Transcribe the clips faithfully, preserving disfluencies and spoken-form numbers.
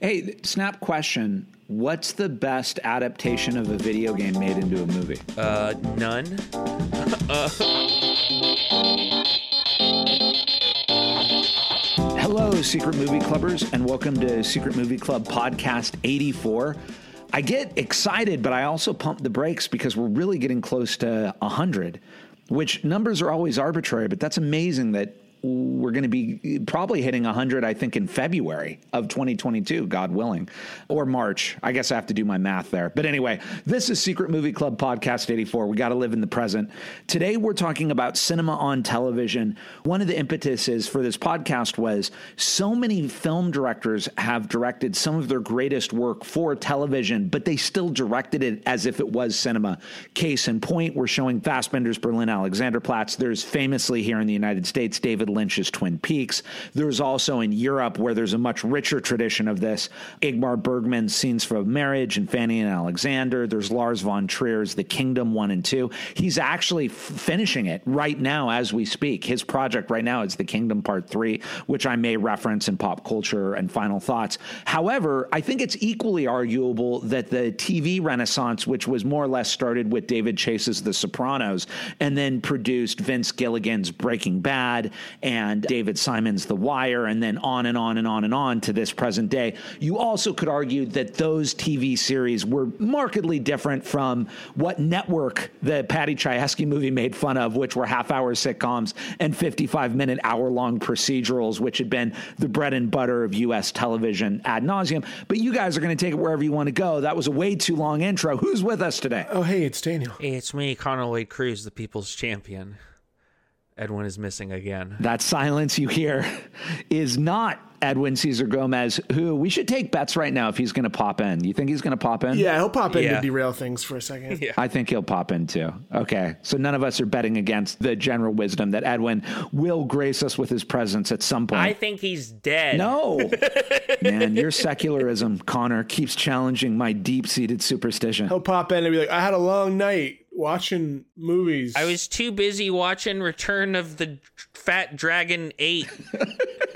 Hey, snap question. What's the best adaptation of a video game made into a movie? Uh, none. uh. Hello, Secret Movie Clubbers, and welcome to Secret Movie Club Podcast eighty-four. I get excited, but I also pump the brakes because we're really getting close to one hundred, which numbers are always arbitrary, but that's amazing that we're going to be probably hitting one hundred, I think, in February of twenty twenty-two, God willing, or March. I guess I have to do my math there. But anyway, this is Secret Movie Club Podcast eighty-four. We got to live in the present. Today, we're talking about cinema on television. One of the impetuses for this podcast was so many film directors have directed some of their greatest work for television, but they still directed it as if it was cinema. Case in point, we're showing Fassbinder's Berlin Alexanderplatz. There's famously here in the United States, David Lynch's Twin Peaks. There's also in Europe, where there's a much richer tradition of this, Ingmar Bergman's Scenes from a Marriage and Fanny and Alexander. There's Lars von Trier's The Kingdom one and two. He's actually f- finishing it right now as we speak. His project right now is The Kingdom Part three, which I may reference in Pop Culture and Final Thoughts. However, I think it's equally arguable that the T V renaissance, which was more or less started with David Chase's The Sopranos and then produced Vince Gilligan's Breaking Bad and David Simon's The Wire, and then on and on and on and on to this present day. You also could argue that those T V series were markedly different from what network the Patty Chayefsky movie made fun of, which were half-hour sitcoms and fifty-five-minute, hour-long procedurals, which had been the bread and butter of U S television ad nauseum. But you guys are going to take it wherever you want to go. That was a way too long intro. Who's with us today? Oh, hey, it's Daniel. Hey, it's me, Connor Lloyd Cruz, the people's champion. Edwin is missing again. That silence you hear is not Edwin Cesar Gomez, who we should take bets right now if he's going to pop in. You think he's going to pop in? Yeah, he'll pop in yeah. to derail things for a second. Yeah. I think he'll pop in too. Okay, so none of us are betting against the general wisdom that Edwin will grace us with his presence at some point. I think he's dead. No. Man, your secularism, Connor, keeps challenging my deep-seated superstition. He'll pop in and be like, I had a long night watching movies. I was too busy watching Return of the Fat Dragon eight.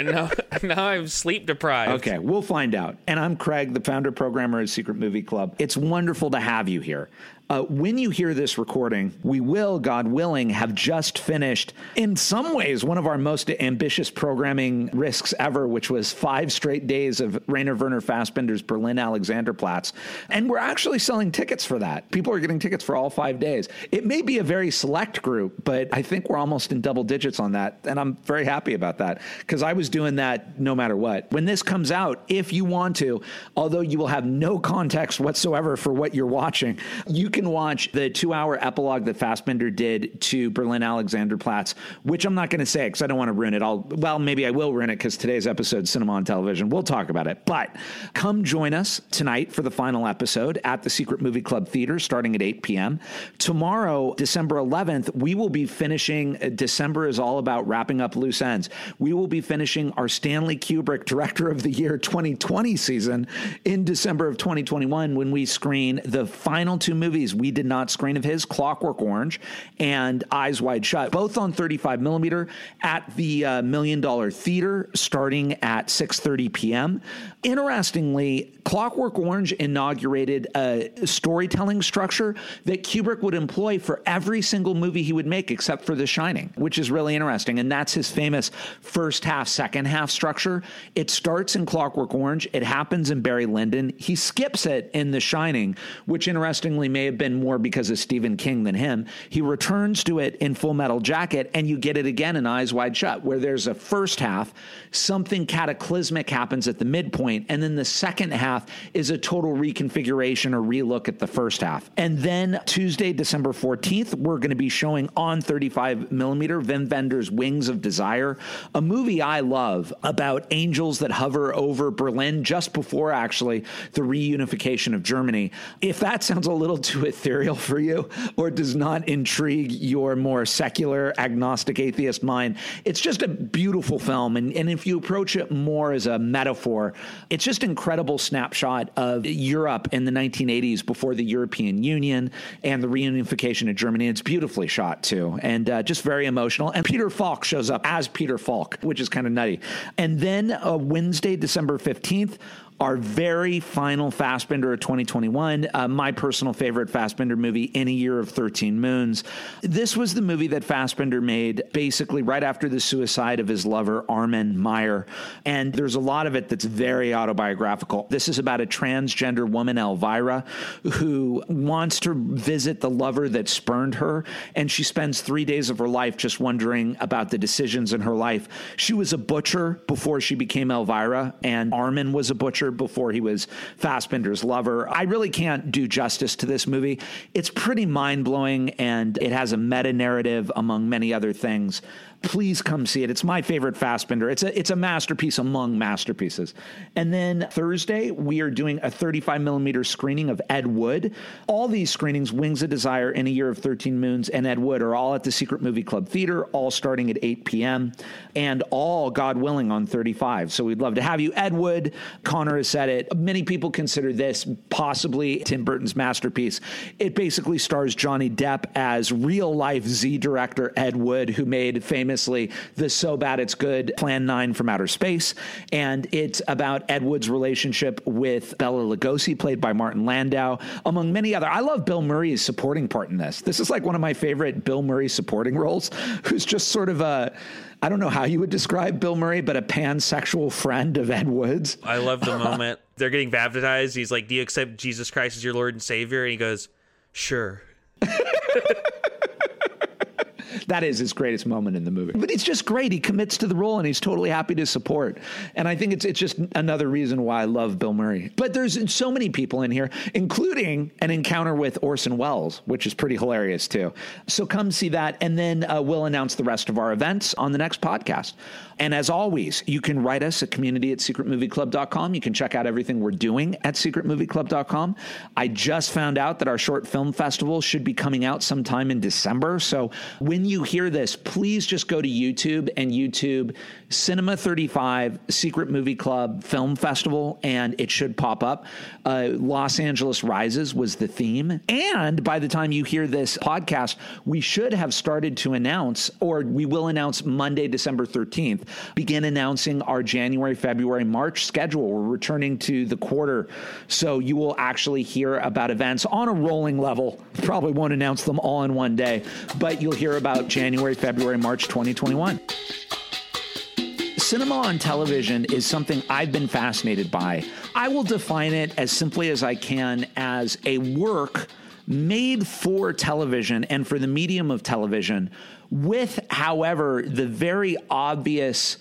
And now, now I'm sleep deprived. Okay, we'll find out. And I'm Craig, the founder programmer of Secret Movie Club. It's wonderful to have you here. Uh, when you hear this recording, we will, God willing, have just finished, in some ways, one of our most ambitious programming risks ever, which was five straight days of Rainer Werner Fassbinder's Berlin Alexanderplatz. And we're actually selling tickets for that. People are getting tickets for all five days. It may be a very select group, but I think we're almost in double digits on that. And I'm very happy about that because I was doing that no matter what. When this comes out, if you want to, although you will have no context whatsoever for what you're watching, you can watch the two-hour epilogue that Fassbinder did to Berlin Alexanderplatz, which I'm not going to say because I don't want to ruin it. I'll, well, maybe I will ruin it because today's episode, Cinema on Television, we'll talk about it. But come join us tonight for the final episode at the Secret Movie Club Theater starting at eight p.m. Tomorrow, December eleventh, we will be finishing. December is all about wrapping up loose ends. We will be finishing our Stanley Kubrick Director of the Year twenty twenty season in December of twenty twenty-one when we screen the final two movies we did not screen of his, Clockwork Orange and Eyes Wide Shut, both on thirty-five millimeter at the uh, Million Dollar Theater starting at six thirty p.m. Interestingly, Clockwork Orange inaugurated a storytelling structure that Kubrick would employ for every single movie he would make except for The Shining, which is really interesting. And that's his famous first half, second half structure. It starts in Clockwork Orange. It happens in Barry Lyndon. He skips it in The Shining, which interestingly may have been been more because of Stephen King than him. He returns to it in Full Metal Jacket, and you get it again in Eyes Wide Shut, where there's a first half, something cataclysmic happens at the midpoint, and then the second half is a total reconfiguration or relook at the first half. And then Tuesday, December fourteenth, we're going to be showing on thirty-five millimeter Wim Wender's Wings of Desire, a movie I love about angels that hover over Berlin just before, actually, the reunification of Germany. If that sounds a little too ethereal for you or does not intrigue your more secular agnostic atheist mind, it's just a beautiful film. And, and if you approach it more as a metaphor, it's just an incredible snapshot of Europe in the nineteen eighties before the European Union and the reunification of Germany. It's beautifully shot too. And uh, just very emotional. And Peter Falk shows up as Peter Falk, which is kind of nutty. And then uh, Wednesday, December fifteenth, Our very final Fassbinder of twenty twenty-one, uh, my personal favorite Fassbinder movie, In a Year of thirteen Moons. This was the movie that Fassbinder made basically right after the suicide of his lover, Armin Meyer. And there's a lot of it that's very autobiographical. This is about a transgender woman, Elvira, who wants to visit the lover that spurned her. And she spends three days of her life just wondering about the decisions in her life. She was a butcher before she became Elvira, and Armin was a butcher before he was Fassbinder's lover. I really can't do justice to this movie. It's pretty mind-blowing, and it has a meta-narrative among many other things. Please come see it. It's my favorite Fassbinder. It's a, it's a masterpiece among masterpieces. And then Thursday, we are doing a thirty-five millimeter screening of Ed Wood. All these screenings, Wings of Desire, In a Year of thirteen Moons, and Ed Wood, are all at the Secret Movie Club Theater, all starting at eight p.m. and all, God willing, on thirty-five. So we'd love to have you. Ed Wood, Connor has said it. Many people consider this possibly Tim Burton's masterpiece. It basically stars Johnny Depp as real-life Z director Ed Wood, who made famous the So Bad It's Good Plan nine from Outer Space. And it's about Ed Wood's relationship with Bela Lugosi, played by Martin Landau, among many other. I love Bill Murray's supporting part in this. This is like one of my favorite Bill Murray supporting roles, who's just sort of a, I don't know how you would describe Bill Murray, but a pansexual friend of Ed Wood's. I love the moment they're getting baptized. He's like, do you accept Jesus Christ as your Lord and Savior? And he goes, sure. That is his greatest moment in the movie. But it's just great. He commits to the role and he's totally happy to support. And I think it's it's just another reason why I love Bill Murray. But there's so many people in here, including an encounter with Orson Welles, which is pretty hilarious too. So come see that. And then uh, we'll announce the rest of our events on the next podcast. And as always, you can write us at community at secret movie club dot com. You can check out everything we're doing at secret movie club dot com. I just found out that our short film festival should be coming out sometime in December. So when you you hear this, please just go to YouTube and YouTube Cinema thirty-five Secret Movie Club Film Festival, and it should pop up. Uh, Los Angeles Rises was the theme. And by the time you hear this podcast, we should have started to announce, or we will announce Monday, December thirteenth, begin announcing our January, February, March schedule. We're returning to the quarter. So you will actually hear about events on a rolling level. Probably won't announce them all in one day, but you'll hear about January, February, March twenty twenty-one. Cinema on television is something I've been fascinated by. I will define it as simply as I can as a work made for television and for the medium of television with, however, the very obvious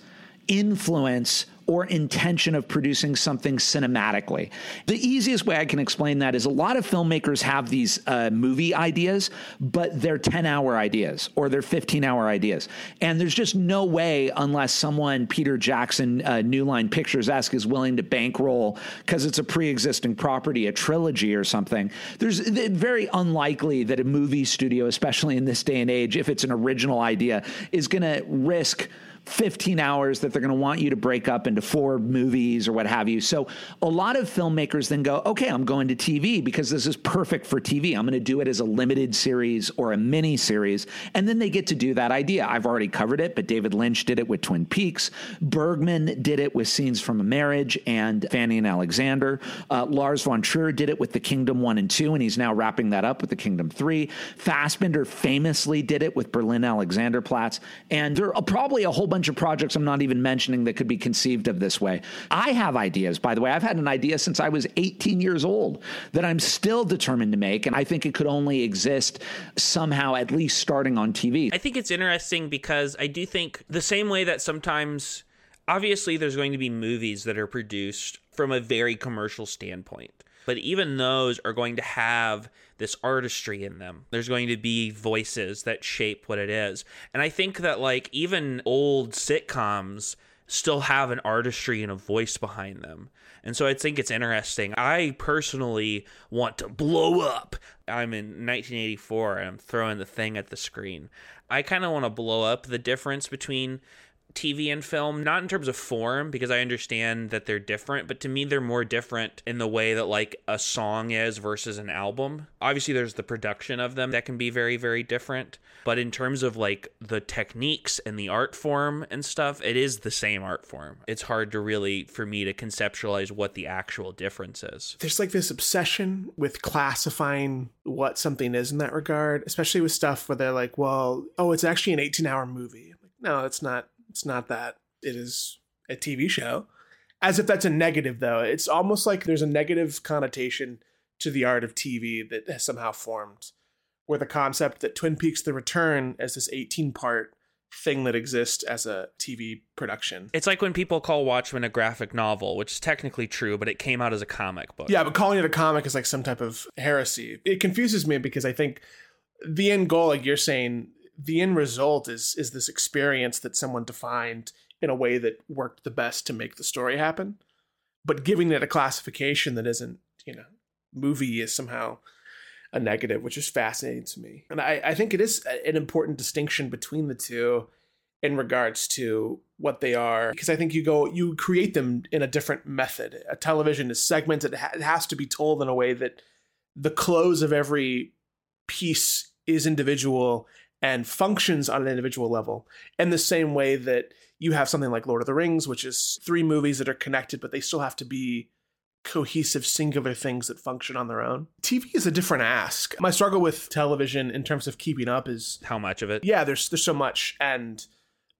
influence or intention of producing something cinematically. The easiest way I can explain that is a lot of filmmakers have these uh, movie ideas, but they're ten-hour ideas or they're fifteen-hour ideas. And there's just no way, unless someone, Peter Jackson, uh, New Line Pictures-esque, is willing to bankroll, because it's a pre-existing property, a trilogy or something. There's very unlikely that a movie studio, especially in this day and age, if it's an original idea, is going to risk fifteen hours that they're going to want you to break up into four movies or what have you. So a lot of filmmakers then go, okay, I'm going to T V because this is perfect for T V. I'm going to do it as a limited series or a mini series. And then they get to do that idea. I've already covered it, but David Lynch did it with Twin Peaks. Bergman did it with Scenes from a Marriage and Fanny and Alexander. Uh, Lars von Trier did it with The Kingdom one and two, and he's now wrapping that up with The Kingdom three. Fassbinder famously did it with Berlin Alexanderplatz. And there are probably a whole bunch of projects I'm not even mentioning that could be conceived of this way. I have ideas, by the way. I've had an idea since I was eighteen years old that I'm still determined to make, and I think it could only exist somehow, at least starting on T V. I think it's interesting because I do think the same way that sometimes, obviously, there's going to be movies that are produced from a very commercial standpoint, but even those are going to have this artistry in them. There's going to be voices that shape what it is. And I think that, like, even old sitcoms still have an artistry and a voice behind them. And so I think it's interesting. I personally want to blow up. I'm in nineteen eighty-four and I'm throwing the thing at the screen. I kind of want to blow up the difference between T V and film, not in terms of form, because I understand that they're different, but to me they're more different in the way that like a song is versus an album. Obviously there's the production of them that can be very, very different, but in terms of like the techniques and the art form and stuff, it is the same art form. It's hard to really, for me to conceptualize what the actual difference is. There's like this obsession with classifying what something is in that regard, especially with stuff where they're like, well, oh, it's actually an eighteen hour movie. Like, no, it's not. It's not that. It is a T V show. As if that's a negative, though. It's almost like there's a negative connotation to the art of T V that has somehow formed, where the concept that Twin Peaks The Return as this eighteen part thing that exists as a T V production. It's like when people call Watchmen a graphic novel, which is technically true, but it came out as a comic book. Yeah, but calling it a comic is like some type of heresy. It confuses me because I think the end goal, like you're saying, the end result is is this experience that someone defined in a way that worked the best to make the story happen. But giving it a classification that isn't, you know, movie is somehow a negative, which is fascinating to me. And I, I think it is an important distinction between the two in regards to what they are, because I think you go, you create them in a different method. A television is segmented. It has to be told in a way that the close of every piece is individual and functions on an individual level, in the same way that you have something like Lord of the Rings, which is three movies that are connected, but they still have to be cohesive, singular things that function on their own. T V is a different ask. My struggle with television in terms of keeping up is how much of it? Yeah, there's there's so much, and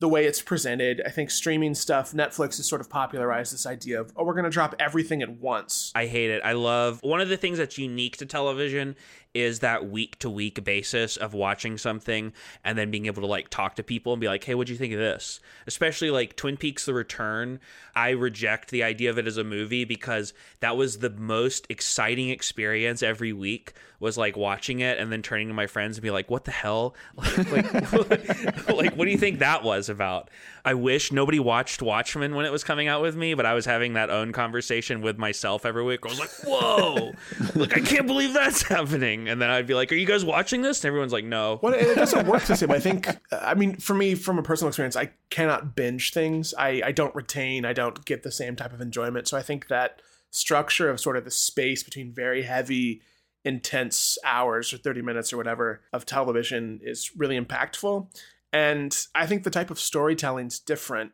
the way it's presented. I think streaming stuff, Netflix has sort of popularized this idea of, oh, we're going to drop everything at once. I hate it. I love, one of the things that's unique to television is that week to week basis of watching something and then being able to like talk to people and be like, hey, what'd you think of this? Especially like Twin Peaks The Return. I reject the idea of it as a movie because that was the most exciting experience every week, was like watching it and then turning to my friends and be like, what the hell? like, like, like, what do you think that was about? I wish nobody watched Watchmen when it was coming out with me, but I was having that own conversation with myself every week. I was like, whoa, like, I can't believe that's happening. And then I'd be like, are you guys watching this? And everyone's like, no. Well, it doesn't work the same. I think, I mean, for me, from a personal experience, I cannot binge things. I, I don't retain, I don't get the same type of enjoyment. So I think that structure of sort of the space between very heavy, intense hours or thirty minutes or whatever of television is really impactful. And I think the type of storytelling is different.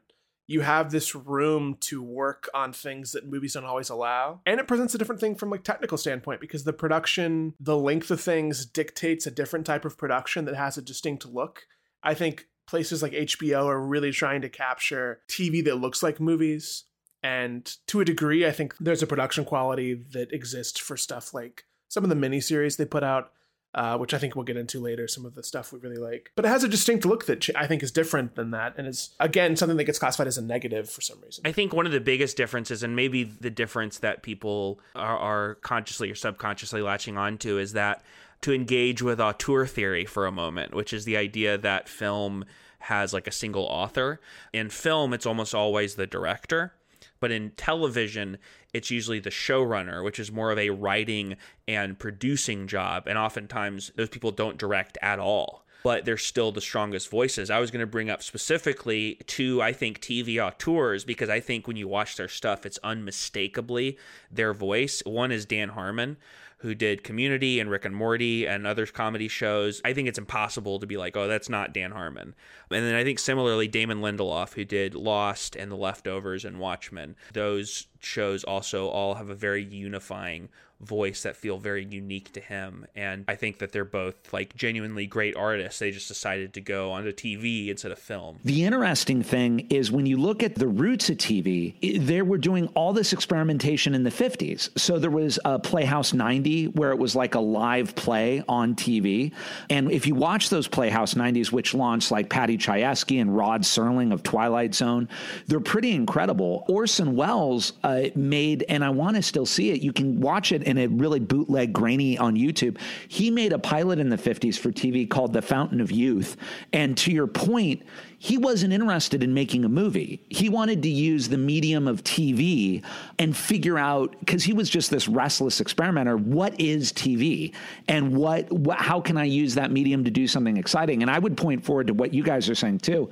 You have this room to work on things that movies don't always allow. And it presents a different thing from a technical standpoint, because the production, the length of things dictates a different type of production that has a distinct look. I think places like H B O are really trying to capture T V that looks like movies. And to a degree, I think there's a production quality that exists for stuff like some of the miniseries they put out, uh, which I think we'll get into later, some of the stuff we really like. But it has a distinct look that I think is different than that. And it's, again, something that gets classified as a negative for some reason. I think one of the biggest differences, and maybe the difference that people are, are consciously or subconsciously latching onto, is that to engage with auteur theory for a moment, which is the idea that film has like a single author. In film, it's almost always the director. But in television, it's usually the showrunner, which is more of a writing and producing job. And oftentimes those people don't direct at all, but they're still the strongest voices. I was going to bring up specifically two, I think, T V auteurs, because I think when you watch their stuff, it's unmistakably their voice. One is Dan Harmon, who did Community and Rick and Morty and other comedy shows. I think it's impossible to be like, oh, that's not Dan Harmon. And then I think similarly, Damon Lindelof, who did Lost and The Leftovers and Watchmen. Those shows also all have a very unifying voice that feel very unique to him. And I think that they're both like genuinely great artists. They just decided to go onto T V instead of film. The interesting thing is when you look at the roots of T V, they were doing all this experimentation in the fifties. So there was a Playhouse ninety where it was like a live play on T V. And if you watch those Playhouse nineties, which launched like Patty Chayefsky and Rod Serling of Twilight Zone, they're pretty incredible. Orson Welles uh, made, and I want to still see it, you can watch it in a really bootleg grainy on YouTube. He made a pilot in the fifties for T V called The Fountain of Youth. And to your point, he wasn't interested in making a movie. He wanted to use the medium of T V and figure out, because he was just this restless experimenter, what is T V and what, what how can I use that medium to do something exciting? And I would point forward to what you guys are saying too.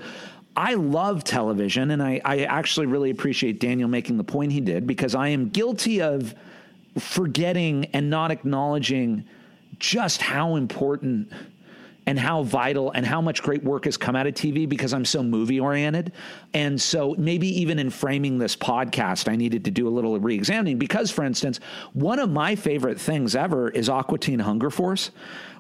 I love television, and I, I actually really appreciate Daniel making the point he did, because I am guilty of forgetting and not acknowledging just how important and how vital and how much great work has come out of T V, because I'm so movie oriented. And so maybe even in framing this podcast, I needed to do a little reexamining, because, for instance, one of my favorite things ever is Aqua Teen Hunger Force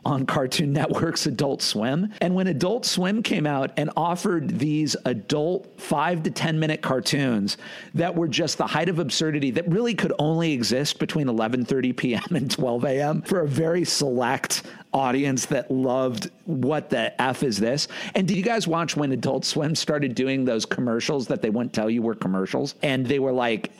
on Cartoon Network's Adult Swim. And when Adult Swim came out and offered these adult five to ten minute cartoons that were just the height of absurdity that really could only exist between eleven thirty p.m. and twelve a.m. for a very select audience that loved what the F is this. And did you guys watch when Adult Swim started doing those commercials that they wouldn't tell you were commercials? And they were like,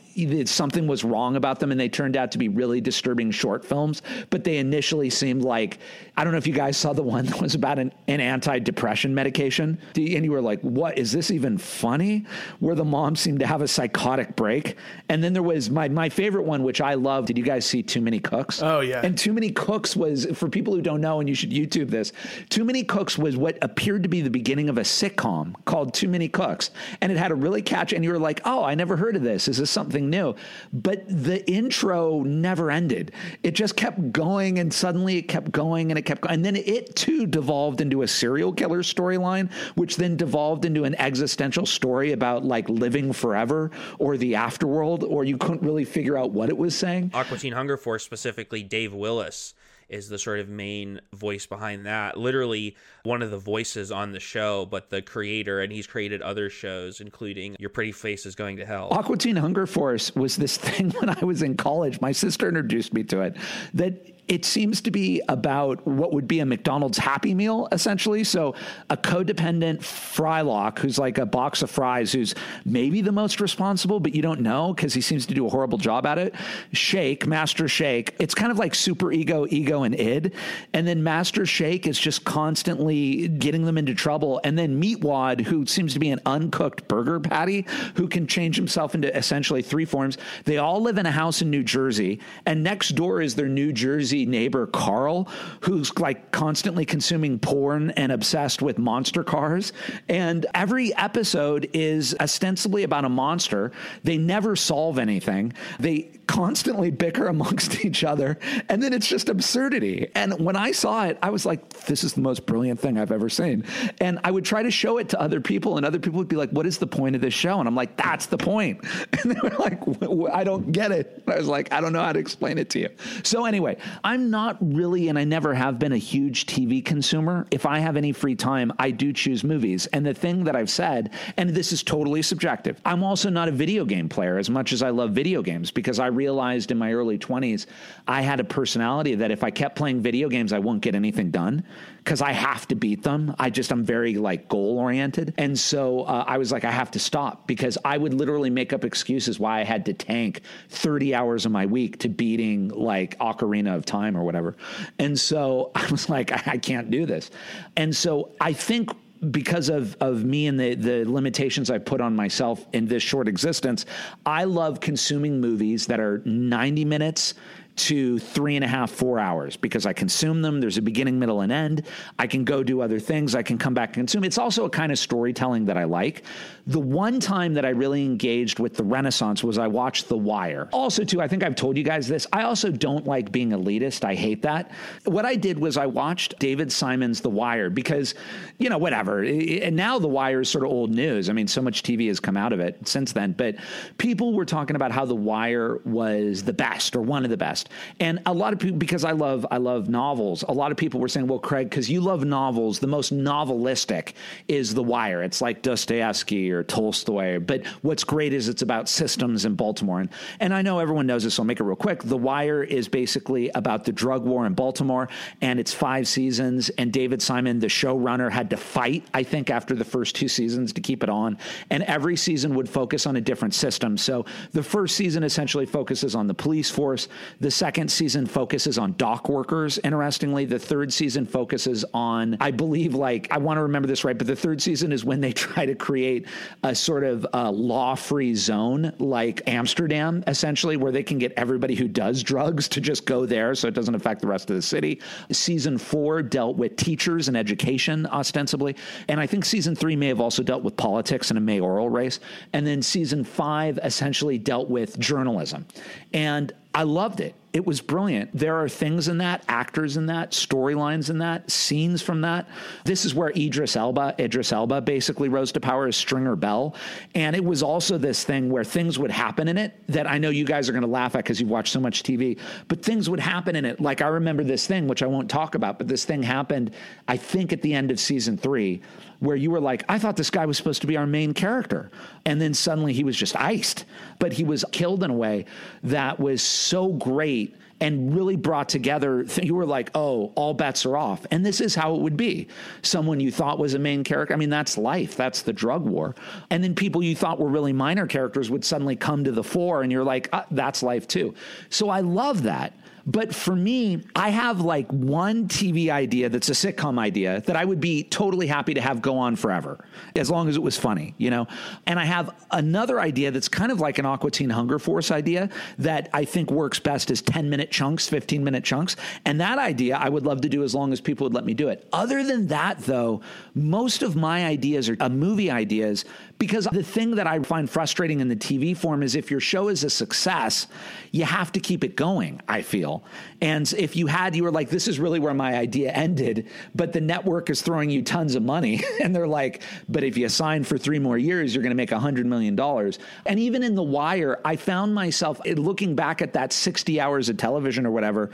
something was wrong about them, and they turned out to be really disturbing short films. But they initially seemed like, I don't know if you guys saw the one that was about an, an anti-depression medication, and you were like, what, is this even funny? Where the mom seemed to have a psychotic break. And then there was my, my favorite one, which I love. Did you guys see Too Many Cooks? Oh yeah. And Too Many Cooks was, for people who don't know, and you should YouTube this, Too Many Cooks was what appeared to be the beginning of a sitcom called Too Many Cooks. And it had a really catchy, and you were like, oh, I never heard of this. Is this something new? But the intro never ended. It just kept going, and suddenly it kept going, and it kept going. And then it too devolved into a serial killer storyline, which then devolved into an existential story about like living forever or the afterworld, or you couldn't really figure out what it was saying. Aqua Teen Hunger Force, specifically Dave Willis, is the sort of main voice behind that. Literally one of the voices on the show, but the creator, and he's created other shows, including Your Pretty Face is Going to Hell. Aqua Teen Hunger Force was this thing when I was in college. My sister introduced me to it, that it seems to be about what would be a McDonald's Happy Meal, essentially. So a codependent frylock who's like a box of fries, who's maybe the most responsible, but you don't know because he seems to do a horrible job at it. Shake, Master Shake. It's kind of like super ego, ego, and id. And then Master Shake is just constantly getting them into trouble. And then Meatwad, who seems to be an uncooked burger patty, who can change himself into essentially three forms. They all live in a house in New Jersey, and next door is their New Jersey neighbor Carl, who's like constantly consuming porn and obsessed with monster cars. And every episode is ostensibly about a monster. They never solve anything. They constantly bicker amongst each other. And then it's just absurdity. And when I saw it, I was like, this is the most brilliant thing I've ever seen. And I would try to show it to other people, and other people would be like, what is the point of this show? And I'm like, that's the point. And they were like, w- I don't get it. And I was like, I don't know how to explain it to you. So anyway, I'm not really, and I never have been, a huge T V consumer. If I have any free time, I do choose movies. And the thing that I've said, and this is totally subjective, I'm also not a video game player as much as I love video games, because I realized in my early twenties, I had a personality that if I kept playing video games, I won't get anything done because I have to beat them. I just, I'm very like goal oriented. And so uh, I was like, I have to stop, because I would literally make up excuses why I had to tank thirty hours of my week to beating like Ocarina of Time or whatever. And so I was like, I, I can't do this. And so I think because of, of me and the, the limitations I put on myself in this short existence, I love consuming movies that are ninety minutes to three and a half, four hours, because I consume them. There's a beginning, middle, and end. I can go do other things. I can come back and consume. It's also a kind of storytelling that I like. The one time that I really engaged with the Renaissance was I watched The Wire. Also, too, I think I've told you guys this, I also don't like being elitist. I hate that. What I did was I watched David Simon's The Wire because, you know, whatever. And now The Wire is sort of old news. I mean, so much T V has come out of it since then. But people were talking about how The Wire was the best, or one of the best. And a lot of people, because I love, I love novels, a lot of people were saying, well, Craig, because you love novels, the most novelistic is The Wire. It's like Dostoevsky or Tolstoy. But what's great is it's about systems in Baltimore. And, and I know everyone knows this, so I'll make it real quick. The Wire is basically about the drug war in Baltimore, and it's five seasons. And David Simon, the showrunner, had to fight, I think, after the first two seasons to keep it on. And every season would focus on a different system. So the first season essentially focuses on the police force. The second season focuses on dock workers, interestingly. The third season focuses on, I believe, like, I want to remember this right, but the third season is when they try to create a sort of uh, law-free zone like Amsterdam, essentially, where they can get everybody who does drugs to just go there so it doesn't affect the rest of the city. Season four dealt with teachers and education, ostensibly. And I think season three may have also dealt with politics and a mayoral race. And then season five essentially dealt with journalism. And I loved it. It was brilliant. There are things in that, actors in that, storylines in that, scenes from that. This is where Idris Elba, Idris Elba basically rose to power as Stringer Bell. And it was also this thing where things would happen in it that I know you guys are going to laugh at because you've watched so much T V, but things would happen in it. Like, I remember this thing, which I won't talk about, but this thing happened, I think, at the end of season three, where you were like, I thought this guy was supposed to be our main character. And then suddenly he was just iced, but he was killed in a way that was so great and really brought together, you were like, oh, all bets are off. And this is how it would be. Someone you thought was a main character. I mean, that's life. That's the drug war. And then people you thought were really minor characters would suddenly come to the fore, and you're like, ah, that's life too. So I love that. But for me, I have like one T V idea that's a sitcom idea that I would be totally happy to have go on forever, as long as it was funny, you know? And I have another idea that's kind of like an Aqua Teen Hunger Force idea that I think works best as ten-minute chunks, fifteen-minute chunks. And that idea I would love to do as long as people would let me do it. Other than that, though, most of my ideas are uh, movie ideas, because the thing that I find frustrating in the T V form is if your show is a success, you have to keep it going, I feel. And if you had, you were like, this is really where my idea ended, but the network is throwing you tons of money. And they're like, but if you sign for three more years, you're going to make a hundred million dollars. And even in The Wire, I found myself looking back at that sixty hours of television or whatever.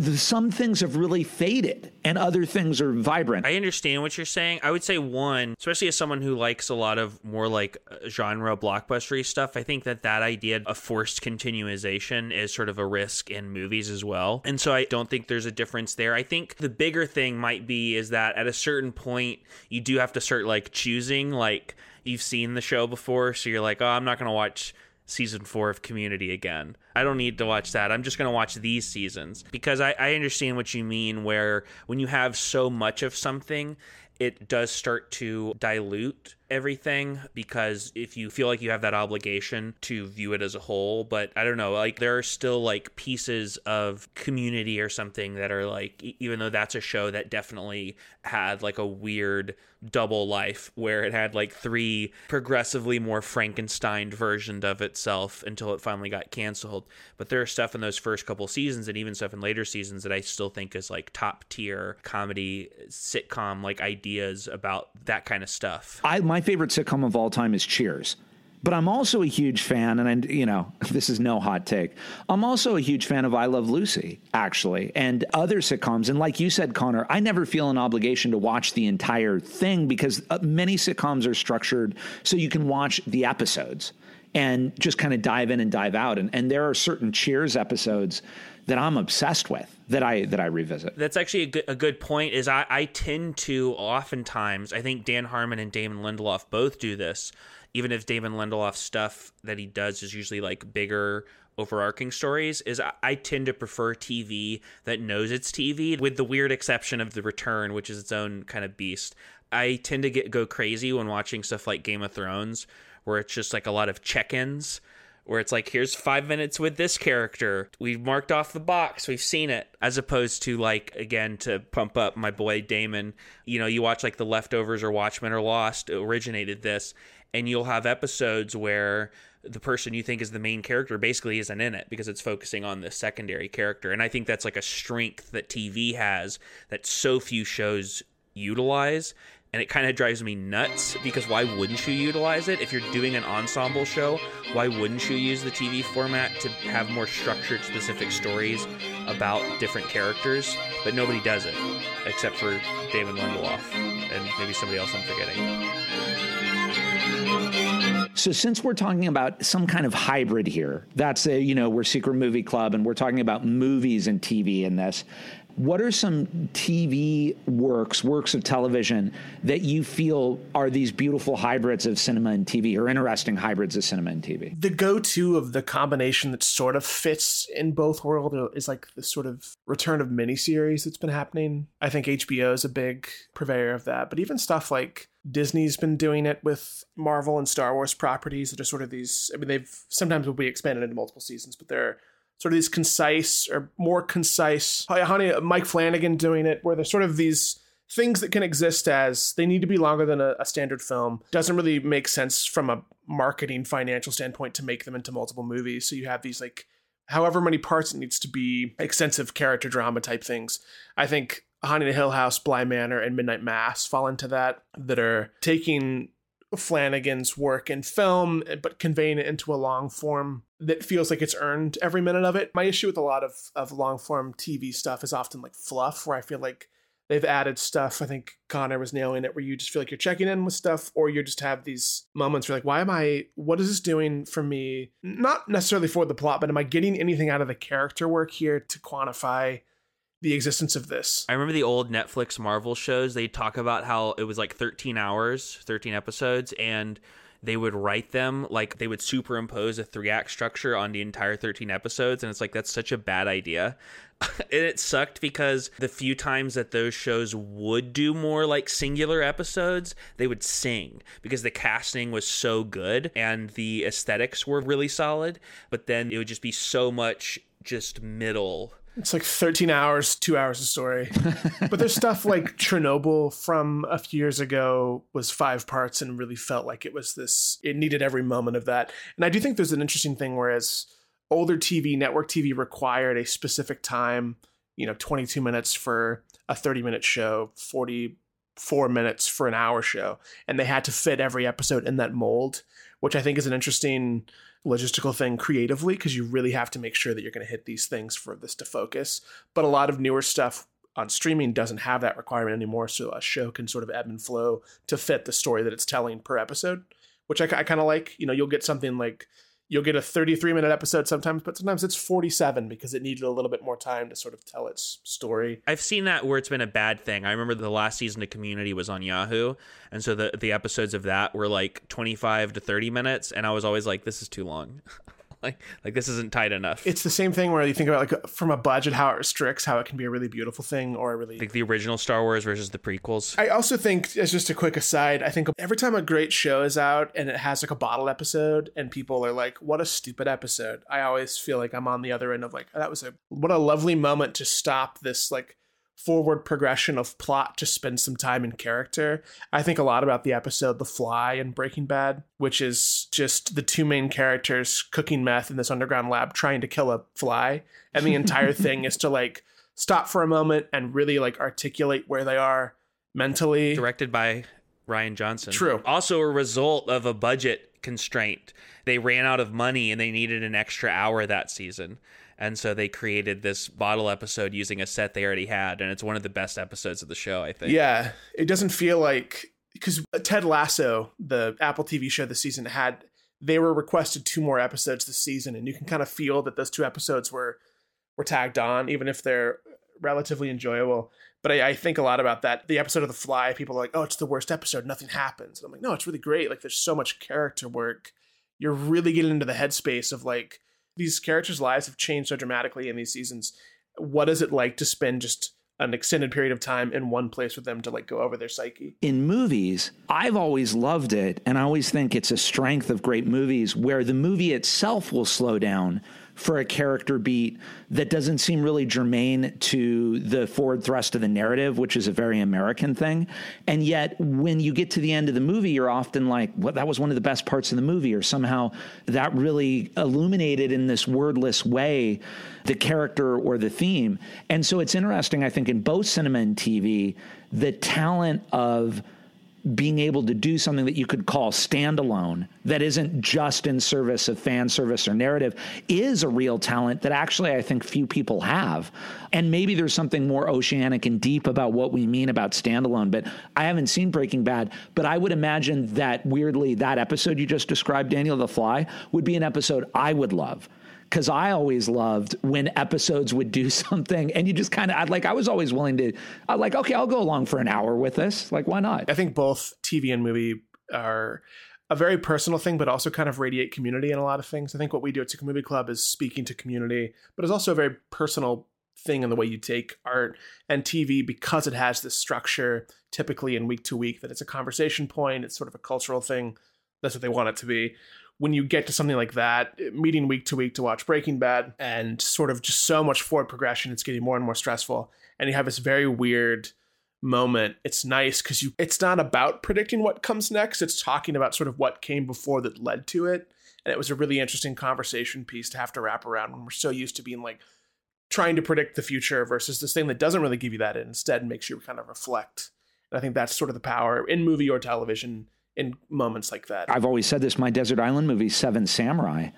Some things have really faded and other things are vibrant. I understand what you're saying. I would say one, especially as someone who likes a lot of more like genre blockbustery stuff, I think that that idea of forced continuization is sort of a risk in movies as well. And so I don't think there's a difference there. I think the bigger thing might be is that at a certain point, you do have to start like choosing, like you've seen the show before. So you're like, oh, I'm not going to watch season four of Community again. I don't need to watch that. I'm just going to watch these seasons, because I, I understand what you mean, where when you have so much of something, it does start to dilute everything, because if you feel like you have that obligation to view it as a whole. But I don't know, like there are still like pieces of Community or something that are like, even though that's a show that definitely had like a weird double life where it had like three progressively more Frankensteined versions of itself until it finally got canceled. But there are stuff in those first couple seasons and even stuff in later seasons that I still think is like top tier comedy sitcom like ideas about that kind of stuff. I my favorite sitcom of all time is Cheers. But I'm also a huge fan, and, I, you know, this is no hot take. I'm also a huge fan of I Love Lucy, actually, and other sitcoms. And like you said, Connor, I never feel an obligation to watch the entire thing, because many sitcoms are structured so you can watch the episodes and just kind of dive in and dive out. And, and there are certain Cheers episodes that I'm obsessed with, that I that I revisit. That's actually a good, a good point, is I, I tend to oftentimes, I think Dan Harmon and Damon Lindelof both do this, even if Damon Lindelof's stuff that he does is usually like bigger overarching stories, is I, I tend to prefer T V that knows it's T V, with the weird exception of The Return, which is its own kind of beast. I tend to get go crazy when watching stuff like Game of Thrones, where it's just like a lot of check-ins, where it's like, here's five minutes with this character. We've marked off the box. We've seen it. As opposed to, like, again, to pump up my boy Damon, you know, you watch like The Leftovers or Watchmen or Lost, originated this, and you'll have episodes where the person you think is the main character basically isn't in it because it's focusing on the secondary character. And I think that's like a strength that T V has that so few shows utilize. And it kind of drives me nuts, because why wouldn't you utilize it? If you're doing an ensemble show, why wouldn't you use the T V format to have more structured, specific stories about different characters? But nobody does it, except for Damon Lindelof and maybe somebody else I'm forgetting. So since we're talking about some kind of hybrid here, that's a, you know, we're Secret Movie Club and we're talking about movies and T V in this. What are some T V works, works of television that you feel are these beautiful hybrids of cinema and T V, or interesting hybrids of cinema and T V? The go-to of the combination that sort of fits in both worlds is like the sort of return of miniseries that's been happening. I think H B O is a big purveyor of that, but even stuff like Disney's been doing it with Marvel and Star Wars properties that are sort of these, I mean, they've sometimes will be expanded into multiple seasons, but they're sort of these concise or more concise, honey, Mike Flanagan doing it, where they're sort of these things that can exist as they need to be longer than a, a standard film. Doesn't really make sense from a marketing financial standpoint to make them into multiple movies. So you have these like however many parts it needs to be, extensive character drama type things. I think Haunting of Hill House, Bly Manor, and Midnight Mass fall into that, that are taking Flanagan's work in film, but conveying it into a long form that feels like it's earned every minute of it. My issue with a lot of, of long form T V stuff is often like fluff, where I feel like they've added stuff. I think Connor was nailing it, where you just feel like you're checking in with stuff, or you just have these moments where like, why am I, what is this doing for me? Not necessarily for the plot, but am I getting anything out of the character work here to quantify the existence of this? I remember the old Netflix Marvel shows, they talk about how it was like thirteen hours, thirteen episodes, and they would write them like they would superimpose a three act structure on the entire thirteen episodes. And it's like, that's such a bad idea. And it sucked because the few times that those shows would do more like singular episodes, they would sing because the casting was so good and the aesthetics were really solid. But then it would just be so much just middle. It's like thirteen hours, two hours of story. But there's stuff like Chernobyl from a few years ago was five parts and really felt like it was this, it needed every moment of that. And I do think there's an interesting thing, whereas older T V, network T V required a specific time, you know, twenty-two minutes for a thirty minute show, forty-four minutes for an hour show. And they had to fit every episode in that mold, which I think is an interesting logistical thing creatively, because you really have to make sure that you're going to hit these things for this to focus. But a lot of newer stuff on streaming doesn't have that requirement anymore, so a show can sort of ebb and flow to fit the story that it's telling per episode, which I, I kind of like. You know, you'll get something like, you'll get a thirty-three minute episode sometimes, but sometimes it's forty-seven because it needed a little bit more time to sort of tell its story. I've seen that where it's been a bad thing. I remember the last season of Community was on Yahoo. And so the, the episodes of that were like twenty-five to thirty minutes. And I was always like, this is too long. like, like this isn't tight enough. It's the same thing where you think about like from a budget, how it restricts, how it can be a really beautiful thing or a really like the original Star Wars versus the prequels. I also think, as just a quick aside, I think every time a great show is out and it has like a bottle episode and people are like, what a stupid episode, I always feel like I'm on the other end of like, oh, that was a, what a lovely moment to stop this like forward progression of plot to spend some time in character. I think a lot about the episode The Fly in Breaking Bad, which is just the two main characters cooking meth in this underground lab trying to kill a fly. And the entire thing is to like stop for a moment and really like articulate where they are mentally. Directed by Rian Johnson. True. Also a result of a budget constraint. They ran out of money and they needed an extra hour that season. And so they created this bottle episode using a set they already had. And it's one of the best episodes of the show, I think. Yeah, it doesn't feel like, because Ted Lasso, the Apple T V show this season, had, they were requested two more episodes this season. And you can kind of feel that those two episodes were, were tagged on, even if they're relatively enjoyable. But I, I think a lot about that. The episode of The Fly, people are like, oh, it's the worst episode, nothing happens. And I'm like, no, it's really great. Like, there's so much character work. You're really getting into the headspace of like, these characters' lives have changed so dramatically in these seasons. What is it like to spend just an extended period of time in one place with them to like go over their psyche? In movies, I've always loved it. And I always think it's a strength of great movies where the movie itself will slow down for a character beat that doesn't seem really germane to the forward thrust of the narrative, which is a very American thing. And yet when you get to the end of the movie, you're often like, well, that was one of the best parts of the movie, or somehow that really illuminated in this wordless way the character or the theme. And so it's interesting, I think, in both cinema and T V, the talent of being able to do something that you could call standalone that isn't just in service of fan service or narrative is a real talent that actually I think few people have. And maybe there's something more oceanic and deep about what we mean about standalone, but I haven't seen Breaking Bad, but I would imagine that weirdly that episode you just described, Daniel, The Fly, would be an episode I would love. Because I always loved when episodes would do something and you just kind of, I'd like, I was always willing to, I'd like, okay, I'll go along for an hour with this. Like, why not? I think both T V and movie are a very personal thing, but also kind of radiate community in a lot of things. I think what we do at Tickle Movie Club is speaking to community, but it's also a very personal thing in the way you take art and T V because it has this structure typically in week to week that it's a conversation point. It's sort of a cultural thing. That's what they want it to be. When you get to something like that, meeting week to week to watch Breaking Bad and sort of just so much forward progression, it's getting more and more stressful. And you have this very weird moment. It's nice because you it's not about predicting what comes next. It's talking about sort of what came before that led to it. And it was a really interesting conversation piece to have to wrap around when we're so used to being like trying to predict the future versus this thing that doesn't really give you that. It instead makes you kind of reflect. And I think that's sort of the power in movie or television in moments like that. I've always said this, my desert island movie, Seven Samurai.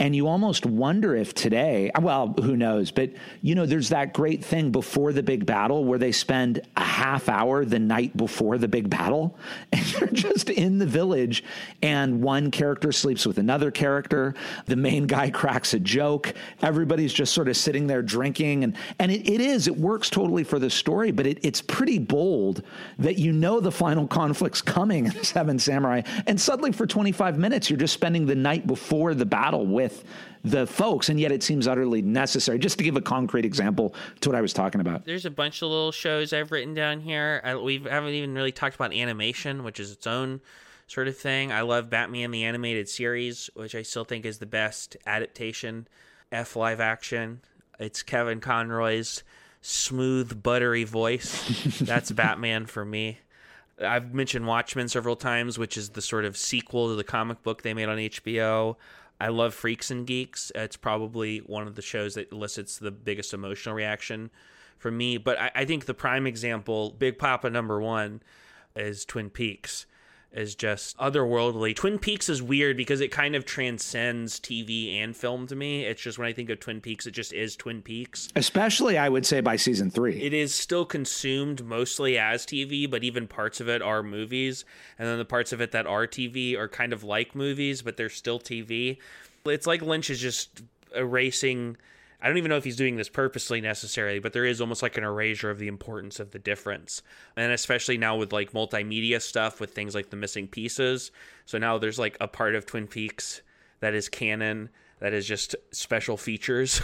And you almost wonder if today, well, who knows? But, you know, there's that great thing before the big battle where they spend a half hour the night before the big battle. And they're just in the village and one character sleeps with another character. The main guy cracks a joke. Everybody's just sort of sitting there drinking. And, and it, it is, it works totally for the story, but it, it's pretty bold that you know the final conflict's coming in Seven Samurai. And suddenly for twenty-five minutes, you're just spending the night before the battle with the folks, and yet it seems utterly necessary. Just to give a concrete example to what I was talking about, there's a bunch of little shows I've written down here. I, we haven't even really talked about animation, which is its own sort of thing. I love Batman the Animated Series, which I still think is the best adaptation F live action. It's Kevin Conroy's smooth, buttery voice. That's Batman for me. I've mentioned Watchmen several times, which is the sort of sequel to the comic book they made on H B O. I love Freaks and Geeks. It's probably one of the shows that elicits the biggest emotional reaction from me. But I, I think the prime example, Big Papa number one, is Twin Peaks, is just otherworldly. Twin Peaks is weird because it kind of transcends T V and film to me. It's just when I think of Twin Peaks, it just is Twin Peaks. Especially, I would say, by season three. It is still consumed mostly as T V, but even parts of it are movies. And then the parts of it that are T V are kind of like movies, but they're still T V. It's like Lynch is just erasing... I don't even know if he's doing this purposely necessarily, but there is almost like an erasure of the importance of the difference. And especially now with like multimedia stuff with things like the missing pieces. So now there's like a part of Twin Peaks that is canon, that is just special features.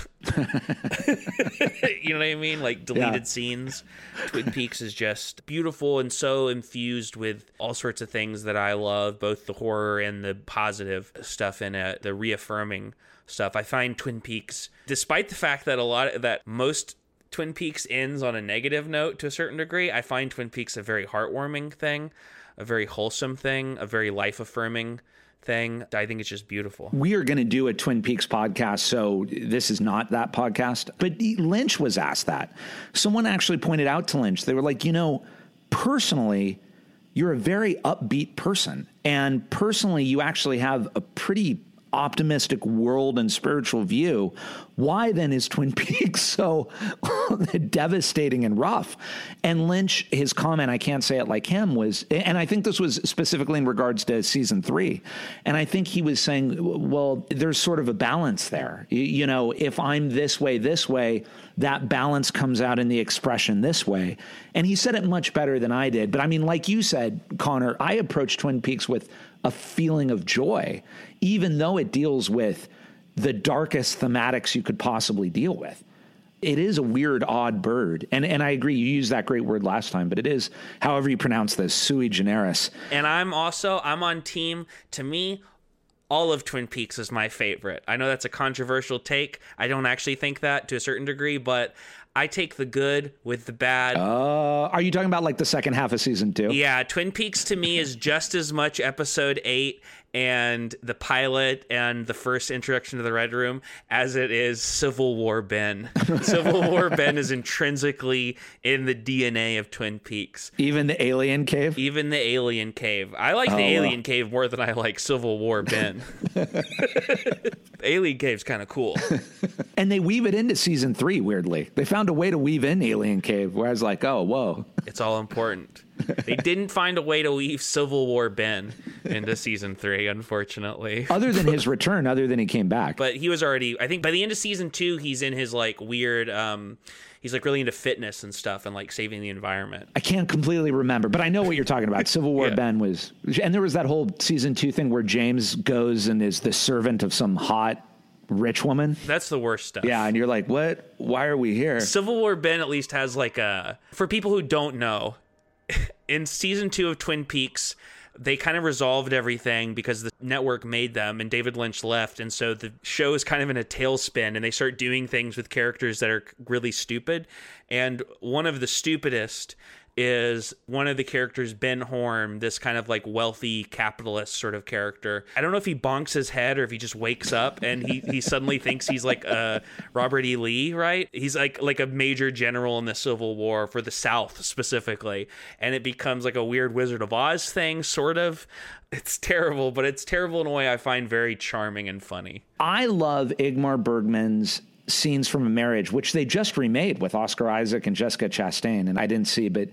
You know what I mean? Like deleted yeah. scenes. Twin Peaks is just beautiful and so infused with all sorts of things that I love, both the horror and the positive stuff in it, the reaffirming stuff. I find Twin Peaks, despite the fact that a lot of, that most Twin Peaks ends on a negative note to a certain degree, I find Twin Peaks a very heartwarming thing, a very wholesome thing, a very life-affirming thing. I think it's just beautiful. We are going to do a Twin Peaks podcast, so this is not that podcast. But Lynch was asked that. Someone actually pointed out to Lynch, they were like, you know, personally, you're a very upbeat person. And personally, you actually have a pretty optimistic world and spiritual view. Why then is Twin Peaks so devastating and rough? And Lynch, his comment, I can't say it like him, was, and I think this was specifically in regards to season three. And I think he was saying, well, there's sort of a balance there. You know, if I'm this way, this way, that balance comes out in the expression this way. And he said it much better than I did. But I mean, like you said, Connor, I approached Twin Peaks with a feeling of joy, even though it deals with the darkest thematics you could possibly deal with. It is a weird, odd bird. And and I agree, you used that great word last time, but it is, however you pronounce this, sui generis. And I'm also, I'm on team, to me, all of Twin Peaks is my favorite. I know that's a controversial take. I don't actually think that to a certain degree, but I take the good with the bad. Uh, are you talking about like the second half of season two? Yeah, Twin Peaks to me is just as much episode eight and the pilot and the first introduction to the Red Room as it is Civil War Ben. Civil War Ben is intrinsically in the D N A of Twin Peaks. Even the alien cave? Even the alien cave. I like oh, the alien wow. cave more than I like Civil War Ben. Alien cave's kind of cool. And they weave it into season three, weirdly. They found a way to weave in alien cave where I was like, oh, whoa. It's all important. They didn't find a way to leave Civil War Ben into season three, unfortunately. Other than his return, other than he came back. But he was already, I think by the end of season two, he's in his like weird, um, he's like really into fitness and stuff and like saving the environment. I can't completely remember, but I know what you're talking about. Civil War yeah. Ben was, and there was that whole season two thing where James goes and is the servant of some hot rich woman. That's the worst stuff. Yeah, and you're like, what? Why are we here? Civil War Ben at least has like a, for people who don't know, in season two of Twin Peaks, they kind of resolved everything because the network made them and David Lynch left. And so the show is kind of in a tailspin and they start doing things with characters that are really stupid. And one of the stupidest is one of the characters, Ben Horn, this kind of like wealthy capitalist sort of character. I don't know if he bonks his head or if he just wakes up and he, he suddenly thinks he's like uh, Robert E. Lee, right? He's like like a major general in the Civil War for the South specifically. And it becomes like a weird Wizard of Oz thing, sort of. It's terrible, but it's terrible in a way I find very charming and funny. I love Ingmar Bergman's Scenes from a Marriage, which they just remade with Oscar Isaac and Jessica Chastain, and I didn't see, but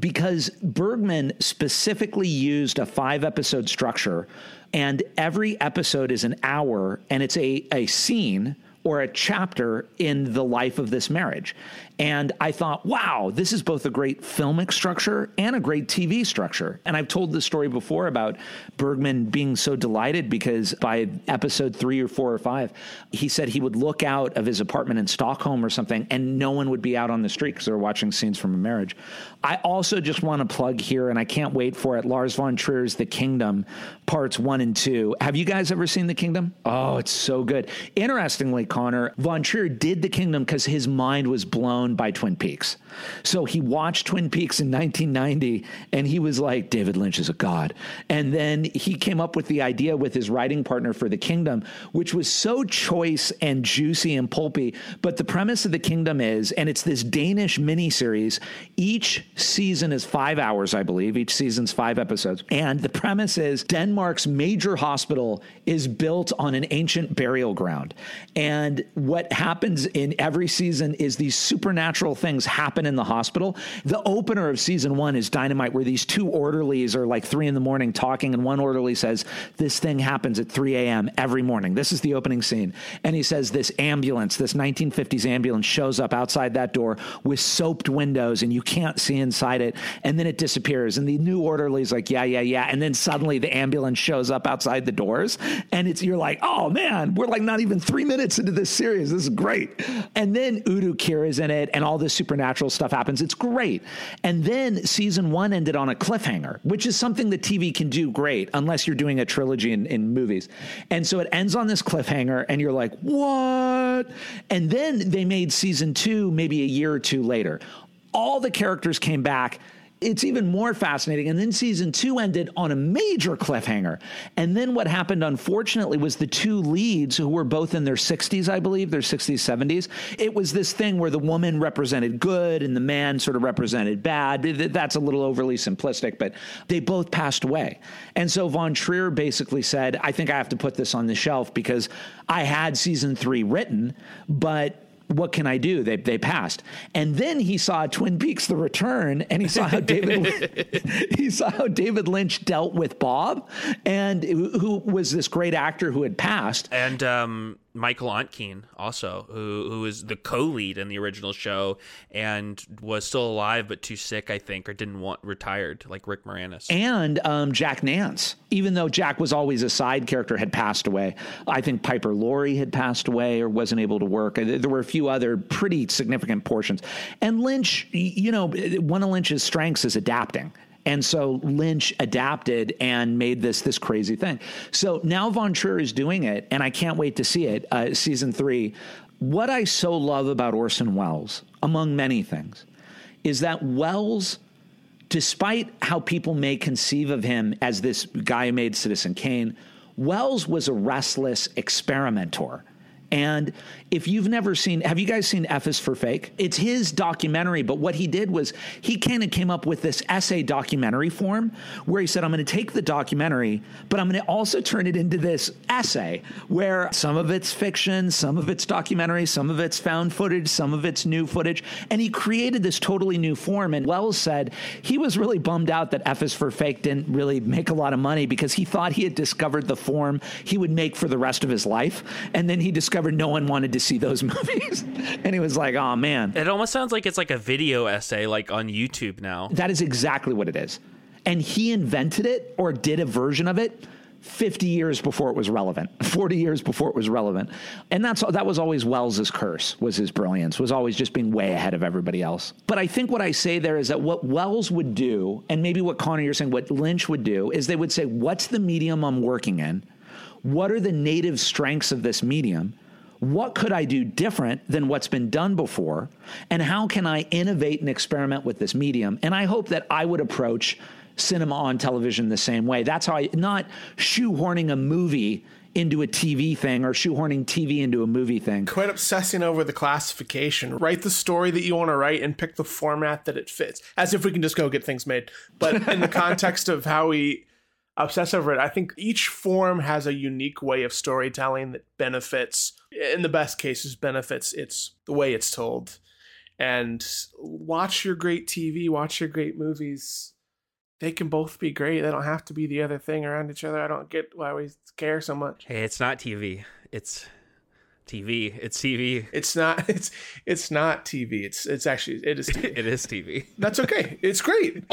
because Bergman specifically used a five episode structure and every episode is an hour and it's a, a scene or a chapter in the life of this marriage. And I thought, wow, this is both a great filmic structure and a great T V structure. And I've told the story before about Bergman being so delighted because by episode three or four or five, he said he would look out of his apartment in Stockholm or something and no one would be out on the street because they were watching Scenes from a Marriage. I also just want to plug here, and I can't wait for it, Lars von Trier's The Kingdom, parts one and two. Have you guys ever seen The Kingdom? Oh, it's so good. Interestingly, Connor, von Trier did The Kingdom because his mind was blown by Twin Peaks. So he watched Twin Peaks in nineteen ninety and he was like, David Lynch is a god. And then he came up with the idea with his writing partner for The Kingdom, which was so choice and juicy and pulpy. But the premise of The Kingdom is, and it's this Danish miniseries, each season is five hours, I believe. Each season's five episodes. And the premise is Denmark's major hospital is built on an ancient burial ground. And And what happens in every season is these supernatural things happen in the hospital. The opener of season one is dynamite, where these two orderlies are like three in the morning talking. And one orderly says, this thing happens at three a.m. every morning. This is the opening scene. And he says this ambulance, this nineteen fifties ambulance shows up outside that door with soaped windows and you can't see inside it. And then it disappears. And the new orderly's like, yeah, yeah, yeah. And then suddenly the ambulance shows up outside the doors. And it's, you're like, oh man, we're like not even three minutes into this series. This is great. And then Udo Kier is in it and all this supernatural stuff happens. It's great. And then season one ended on a cliffhanger, which is something that T V can do great unless you're doing a trilogy in, in movies. And so it ends on this cliffhanger and you're like, what? And then they made season two, maybe a year or two later. All the characters came back. It's even more fascinating. And then season two ended on a major cliffhanger. And then what happened, unfortunately, was the two leads who were both in their sixties, I believe, their sixties, seventies. It was this thing where the woman represented good and the man sort of represented bad. That's a little overly simplistic, but they both passed away. And so von Trier basically said, I think I have to put this on the shelf because I had season three written, but what can I do? They they passed. And then he saw Twin Peaks, The Return, and he saw how David he saw how David Lynch dealt with Bob, and who was this great actor who had passed. And um, Michael Ontkean also, who who is the co-lead in the original show and was still alive but too sick, I think, or didn't want retired, like Rick Moranis. And um, Jack Nance, even though Jack was always a side character, had passed away. I think Piper Laurie had passed away or wasn't able to work. There were a few other pretty significant portions. And Lynch, you know, one of Lynch's strengths is adapting. And so Lynch adapted and made this this crazy thing. So now Von Trier is doing it, and I can't wait to see it, uh, season three. What I so love about Orson Welles, among many things, is that Welles, despite how people may conceive of him as this guy who made Citizen Kane, Welles was a restless experimenter. And if you've never seen, have you guys seen F is for Fake? It's his documentary, but what he did was he kind of came up with this essay documentary form where he said, I'm going to take the documentary, but I'm going to also turn it into this essay where some of it's fiction, some of it's documentary, some of it's found footage, some of it's new footage. And he created this totally new form. And Welles said he was really bummed out that F is for Fake didn't really make a lot of money because he thought he had discovered the form he would make for the rest of his life. And then he discovered no one wanted to see those movies. And he was like, oh, man. It almost sounds like it's like a video essay, like on YouTube now. That is exactly what it is. And he invented it or did a version of it fifty years before it was relevant, forty years before it was relevant. And that's that was always Wells's curse, was his brilliance, was always just being way ahead of everybody else. But I think what I say there is that what Welles would do, and maybe what Connor, you're saying, what Lynch would do, is they would say, what's the medium I'm working in? What are the native strengths of this medium? What could I do different than what's been done before? And how can I innovate and experiment with this medium? And I hope that I would approach cinema on television the same way. That's how I, not shoehorning a movie into a T V thing or shoehorning T V into a movie thing. Quit obsessing over the classification. Write the story that you want to write and pick the format that it fits. As if we can just go get things made. But in the context of how we obsess over it, I think each form has a unique way of storytelling that benefits, in the best cases, benefits it's the way it's told. And watch your great T V, watch your great movies. They can both be great. They don't have to be the other thing around each other. I don't get why we care so much. Hey, it's not T V. It's T V. It's T V. It's not. It's it's not T V. It's it's actually it is. T V. It is T V. That's okay. It's great.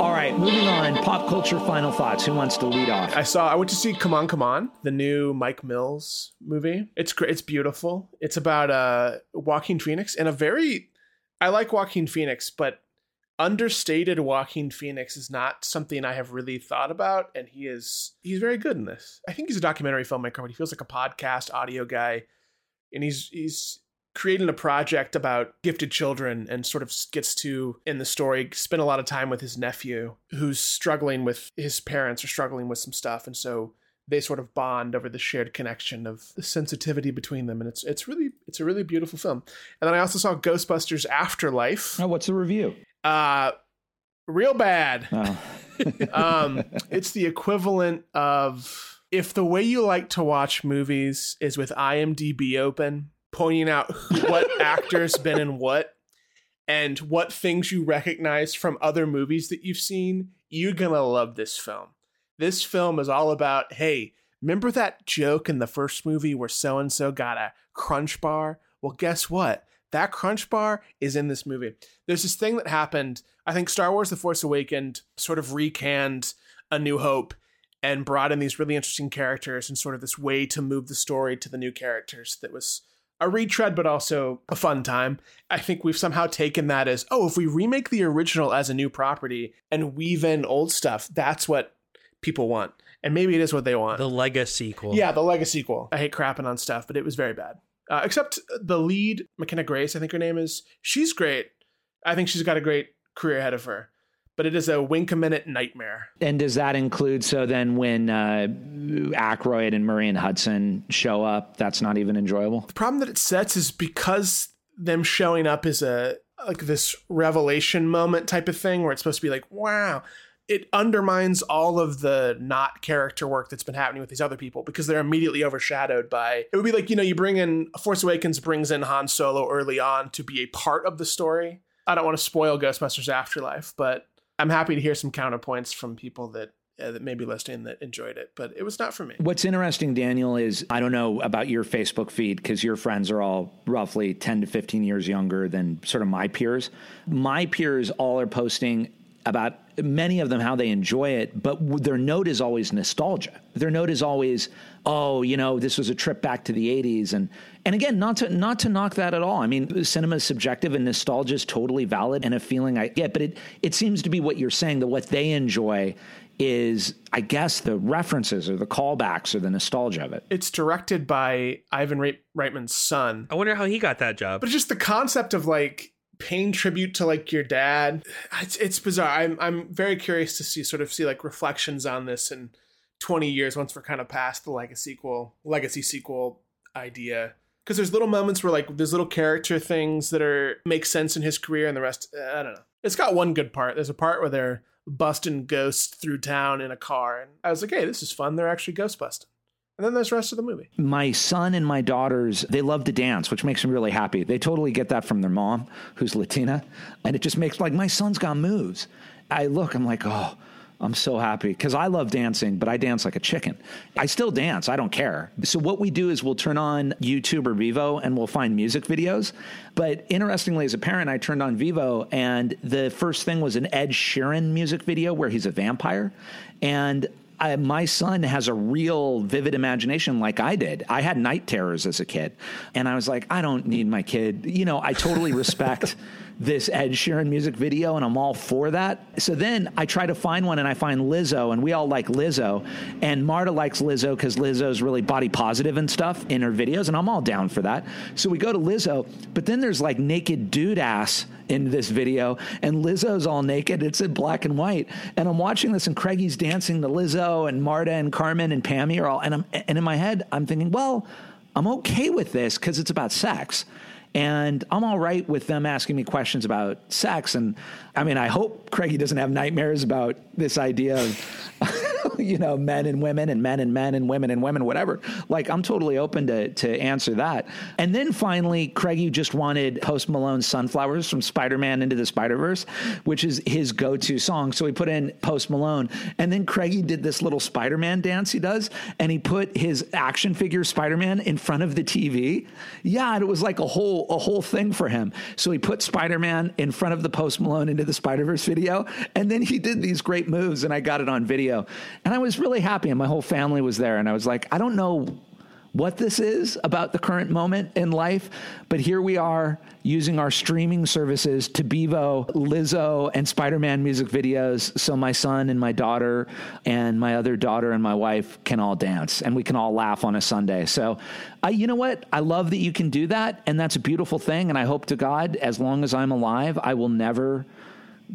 All right, moving on. Pop culture final thoughts. Who wants to lead off? I saw, I went to see Come On, Come On, the new Mike Mills movie. It's great. It's beautiful. It's about uh, Joaquin Phoenix and a very, I like Joaquin Phoenix, but understated Joaquin Phoenix is not something I have really thought about. And he is, he's very good in this. I think he's a documentary filmmaker, but he feels like a podcast audio guy. And he's, he's, creating a project about gifted children and sort of gets to, in the story, spend a lot of time with his nephew who's struggling with, his parents are struggling with some stuff. And so they sort of bond over the shared connection of the sensitivity between them. And it's it's really, it's a really beautiful film. And then I also saw Ghostbusters Afterlife. Oh, what's the review? Uh, real bad. Oh. um, it's the equivalent of, if the way you like to watch movies is with I M D B open, pointing out what actor's been in what and what things you recognize from other movies that you've seen, you're going to love this film. This film is all about, hey, remember that joke in the first movie where so-and-so got a crunch bar? Well, guess what? That crunch bar is in this movie. There's this thing that happened. I think Star Wars The Force Awakens sort of recanned A New Hope and brought in these really interesting characters and sort of this way to move the story to the new characters that was a retread, but also a fun time. I think we've somehow taken that as, oh, if we remake the original as a new property and weave in old stuff, that's what people want. And maybe it is what they want. The Lego sequel. Yeah, the Lego sequel. I hate crapping on stuff, but it was very bad. Uh, except the lead, McKenna Grace, I think her name is, she's great. I think she's got a great career ahead of her. But it is a wink-a-minute nightmare. And does that include, so then when uh, Aykroyd and Marian Hudson show up, that's not even enjoyable? The problem that it sets is because them showing up is a like this revelation moment type of thing where it's supposed to be like, wow. It undermines all of the not character work that's been happening with these other people because they're immediately overshadowed by, it would be like, you know, you bring in, Force Awakens brings in Han Solo early on to be a part of the story. I don't want to spoil Ghostbusters Afterlife, but I'm happy to hear some counterpoints from people that uh, that may be listening that enjoyed it, but it was not for me. What's interesting, Daniel, is I don't know about your Facebook feed because your friends are all roughly ten to fifteen years younger than sort of my peers. My peers all are posting about many of them how they enjoy it, but their note is always nostalgia. Their note is always, oh, you know, this was a trip back to the eighties. And and again, not to not to knock that at all. I mean, cinema is subjective and nostalgia is totally valid and a feeling I get. But it, it seems to be what you're saying, that what they enjoy is, I guess, the references or the callbacks or the nostalgia of it. It's directed by Ivan Reit- Reitman's son. I wonder how he got that job. But just the concept of like paying tribute to like your dad. It's, it's bizarre. I'm I'm very curious to see sort of see like reflections on this in twenty years once we're kind of past the legacy sequel, legacy sequel idea. Because there's little moments where like there's little character things that are make sense in his career and the rest, I don't know. It's got one good part. There's a part where they're busting ghosts through town in a car. And I was like, hey, this is fun. They're actually ghost busting. And then there's the rest of the movie. My son and my daughters, they love to dance, which makes them really happy. They totally get that from their mom, who's Latina. And it just makes, like, my son's got moves. I look, I'm like, oh, I'm so happy because I love dancing, but I dance like a chicken. I still dance. I don't care. So what we do is we'll turn on YouTube or Vivo and we'll find music videos. But interestingly, as a parent, I turned on Vivo and the first thing was an Ed Sheeran music video where he's a vampire. And I, my son has a real vivid imagination like I did. I had night terrors as a kid. And I was like, I don't need my kid. You know, I totally respect this Ed Sheeran music video and I'm all for that. So then I try to find one and I find Lizzo and we all like Lizzo. And Marta likes Lizzo because Lizzo's really body positive and stuff in her videos. And I'm all down for that. So we go to Lizzo, but then there's like naked dude ass in this video and Lizzo's all naked. It's in black and white. And I'm watching this and Craigie's dancing to Lizzo and Marta and Carmen and Pammy are all, and I'm, and in my head, I'm thinking, well, I'm okay with this because it's about sex. And I'm all right with them asking me questions about sex. And I mean, I hope Craigie doesn't have nightmares about this idea of, you know, men and women and men and men and women and women, whatever. Like, I'm totally open to to answer that. And then finally, Craigie just wanted Post Malone Sunflowers from Spider-Man Into the Spider-Verse, which is his go-to song. So he put in Post Malone. And then Craigie did this little Spider-Man dance he does. And he put his action figure Spider-Man in front of the T V. Yeah, and it was like a whole a whole thing for him. So he put Spider-Man in front of the Post Malone Into the Spider-Verse video. And then he did these great moves and I got it on video and I was really happy. And my whole family was there. And I was like, I don't know what this is about the current moment in life, but here we are using our streaming services to Bevo, Lizzo and Spider-Man music videos. So my son and my daughter and my other daughter and my wife can all dance and we can all laugh on a Sunday. So I, you know what? I love that you can do that. And that's a beautiful thing. And I hope to God, as long as I'm alive, I will never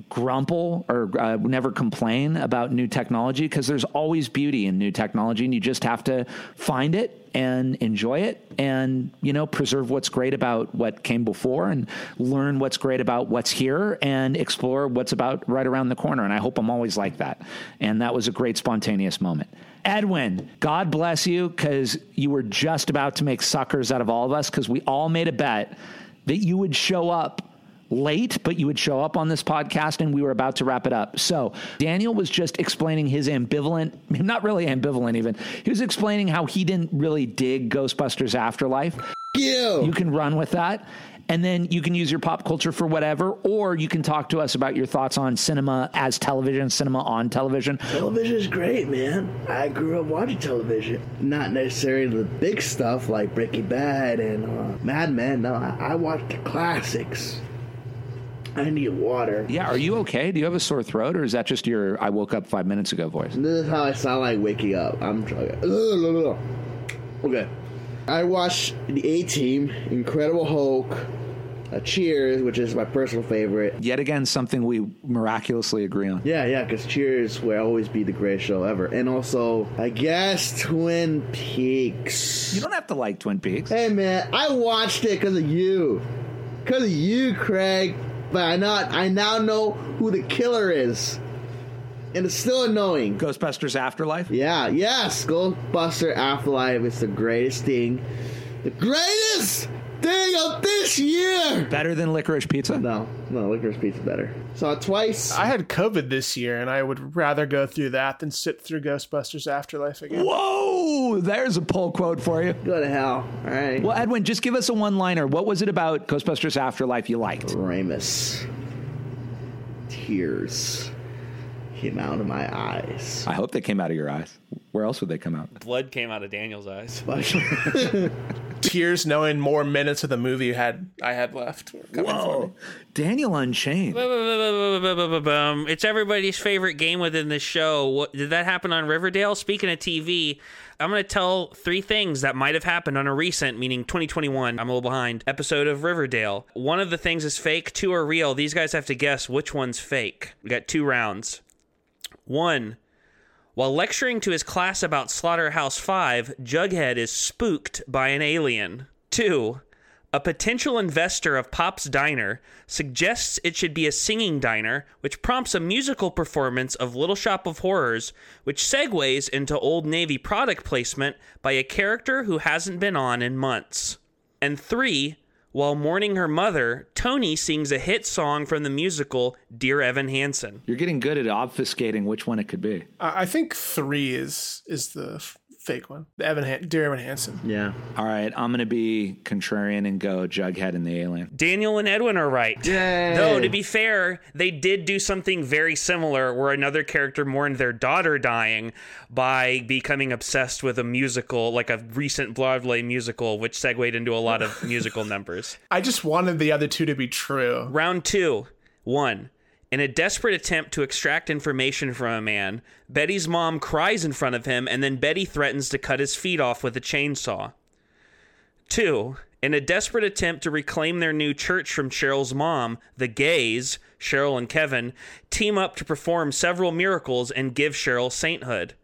grumble or uh, never complain about new technology because there's always beauty in new technology and you just have to find it and enjoy it and, you know, preserve what's great about what came before and learn what's great about what's here and explore what's about right around the corner. And I hope I'm always like that. And that was a great spontaneous moment. Edwin, God bless you because you were just about to make suckers out of all of us because we all made a bet that you would show up late, but you would show up on this podcast and we were about to wrap it up. So Daniel was just explaining his ambivalent, not really ambivalent even. He was explaining how he didn't really dig Ghostbusters Afterlife. You. You can run with that. And then you can use your pop culture for whatever, or you can talk to us about your thoughts on cinema as television, cinema on television. Television is great, man. I grew up watching television. Not necessarily the big stuff like Breaking Bad and uh, Mad Men. No, I, I watched the classics. I need water. Yeah, are you okay? Do you have a sore throat, or is that just your I woke up five minutes ago voice? This is how I sound like waking up. I'm trying. Okay. I watched The A-Team, Incredible Hulk, uh, Cheers, which is my personal favorite. Yet again, something we miraculously agree on. Yeah, yeah, because Cheers will always be the greatest show ever. And also, I guess, Twin Peaks. You don't have to like Twin Peaks. Hey, man, I watched it because of you. Because of you, Craig. But I not I now know who the killer is. And it's still annoying. Ghostbusters Afterlife? Yeah, yes. Ghostbusters Afterlife is the greatest thing. The greatest thing of this year. Better than Licorice Pizza? No, no, Licorice Pizza better. Saw it twice. I had COVID this year, and I would rather go through that than sit through Ghostbusters Afterlife again. Whoa! There's a pull quote for you. Go to hell. All right. Well, Edwin, just give us a one-liner. What was it about Ghostbusters Afterlife you liked? Ramus. Tears. came out of my eyes. I hope they came out of your eyes. Where else would they come out? Blood came out of Daniel's eyes. Tears, knowing more minutes of the movie you had, I had left. Whoa, Daniel Unchained. It's everybody's favorite game within the show. What, did that happen on Riverdale? Speaking of T V, I'm going to tell three things that might have happened on a recent, meaning twenty twenty-one, I'm a little behind, episode of Riverdale. One of the things is fake, two are real. These guys have to guess which one's fake. We got two rounds. One, while lecturing to his class about Slaughterhouse-Five, Jughead is spooked by an alien. Two, a potential investor of Pop's Diner suggests it should be a singing diner, which prompts a musical performance of Little Shop of Horrors, which segues into Old Navy product placement by a character who hasn't been on in months. And three, while mourning her mother, Toni sings a hit song from the musical Dear Evan Hansen. You're getting good at obfuscating which one it could be. I think three is is the f- fake one. The Evan Han- Dear Evan Hansen. Yeah. All right, I'm going to be contrarian and go Jughead and the Alien. Daniel and Edwin are right. Yay! Though, to be fair, they did do something very similar where another character mourned their daughter dying by becoming obsessed with a musical, like a recent Broadway musical, which segued into a lot of musical numbers. I just wanted the other two to be true. Round two. One, in a desperate attempt to extract information from a man, Betty's mom cries in front of him, and then Betty threatens to cut his feet off with a chainsaw. Two, in a desperate attempt to reclaim their new church from Cheryl's mom, the gays, Cheryl and Kevin, team up to perform several miracles and give Cheryl sainthood.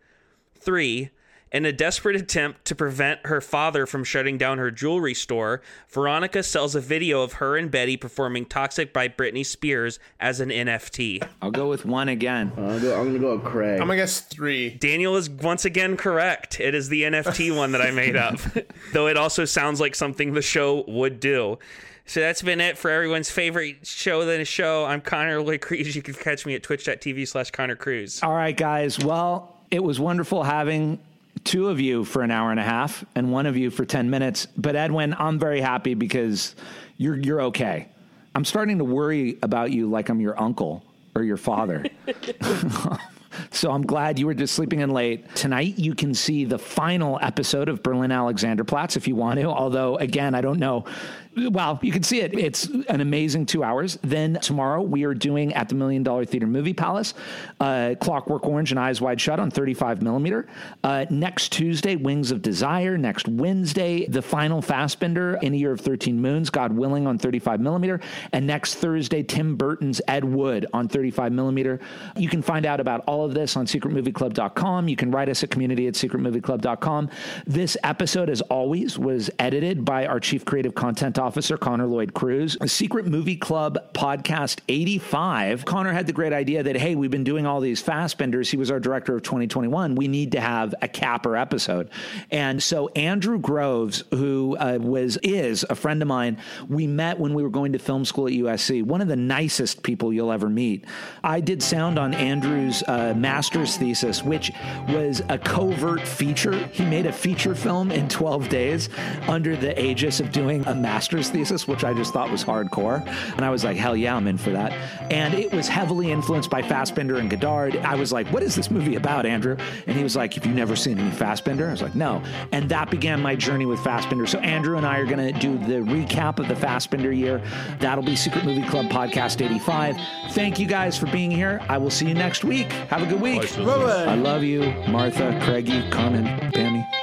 Three, in a desperate attempt to prevent her father from shutting down her jewelry store, Veronica sells a video of her and Betty performing Toxic by Britney Spears as an N F T. I'll go with one again. Uh, I'm going to go with Craig. I'm going to guess three. Daniel is once again correct. It is the N F T one that I made up, though it also sounds like something the show would do. So that's been it for everyone's favorite show than a show. I'm Connor Lloyd Cruz. You can catch me at twitch.tv slash Connor Cruz. All right, guys. Well, it was wonderful having two of you for an hour and a half and one of you for ten minutes. But Edwin, I'm very happy because you're, you're okay. I'm starting to worry about you like I'm your uncle or your father. So I'm glad you were just sleeping in late. Tonight you can see the final episode of Berlin Alexanderplatz if you want to. Although, again, I don't know. Well, you can see it. It's an amazing two hours. Then tomorrow we are doing at the Million Dollar Theater Movie Palace, uh, Clockwork Orange and Eyes Wide Shut on thirty-five millimeter. Uh, next Tuesday, Wings of Desire. Next Wednesday, the final Fassbinder, In a Year of thirteen Moons, God willing, on thirty-five millimeter. And next Thursday, Tim Burton's Ed Wood on thirty-five millimeter. You can find out about all of this on secret movie club dot com. You can write us at community at secret movie club dot com. This episode, as always, was edited by our Chief Creative Content Officer, Connor Lloyd Cruz. Secret Movie Club Podcast eighty-five. Connor had the great idea that, hey, we've been doing all these Fassbinders. He was our director of twenty twenty-one. We need to have a capper episode. And so Andrew Groves, who uh, was is a friend of mine, we met when we were going to film school at U S C. One of the nicest people you'll ever meet. I did sound on Andrew's uh, master's thesis, which was a covert feature. He made a feature film in twelve days under the aegis of doing a master's thesis, which I just thought was hardcore. And I was like, hell yeah, I'm in for that. And it was heavily influenced by Fassbinder and Godard. I was like, what is this movie about, Andrew? And he was like, have you never seen any Fassbinder? I was like, no. And that began my journey with Fassbinder. So Andrew and I are going to do the recap of the Fassbinder year. That'll be Secret Movie Club Podcast eighty-five. Thank you guys for being here. I will see you next week. Have a good week. Bye-bye. I love you, Martha, Craigie, Carmen, Pammy.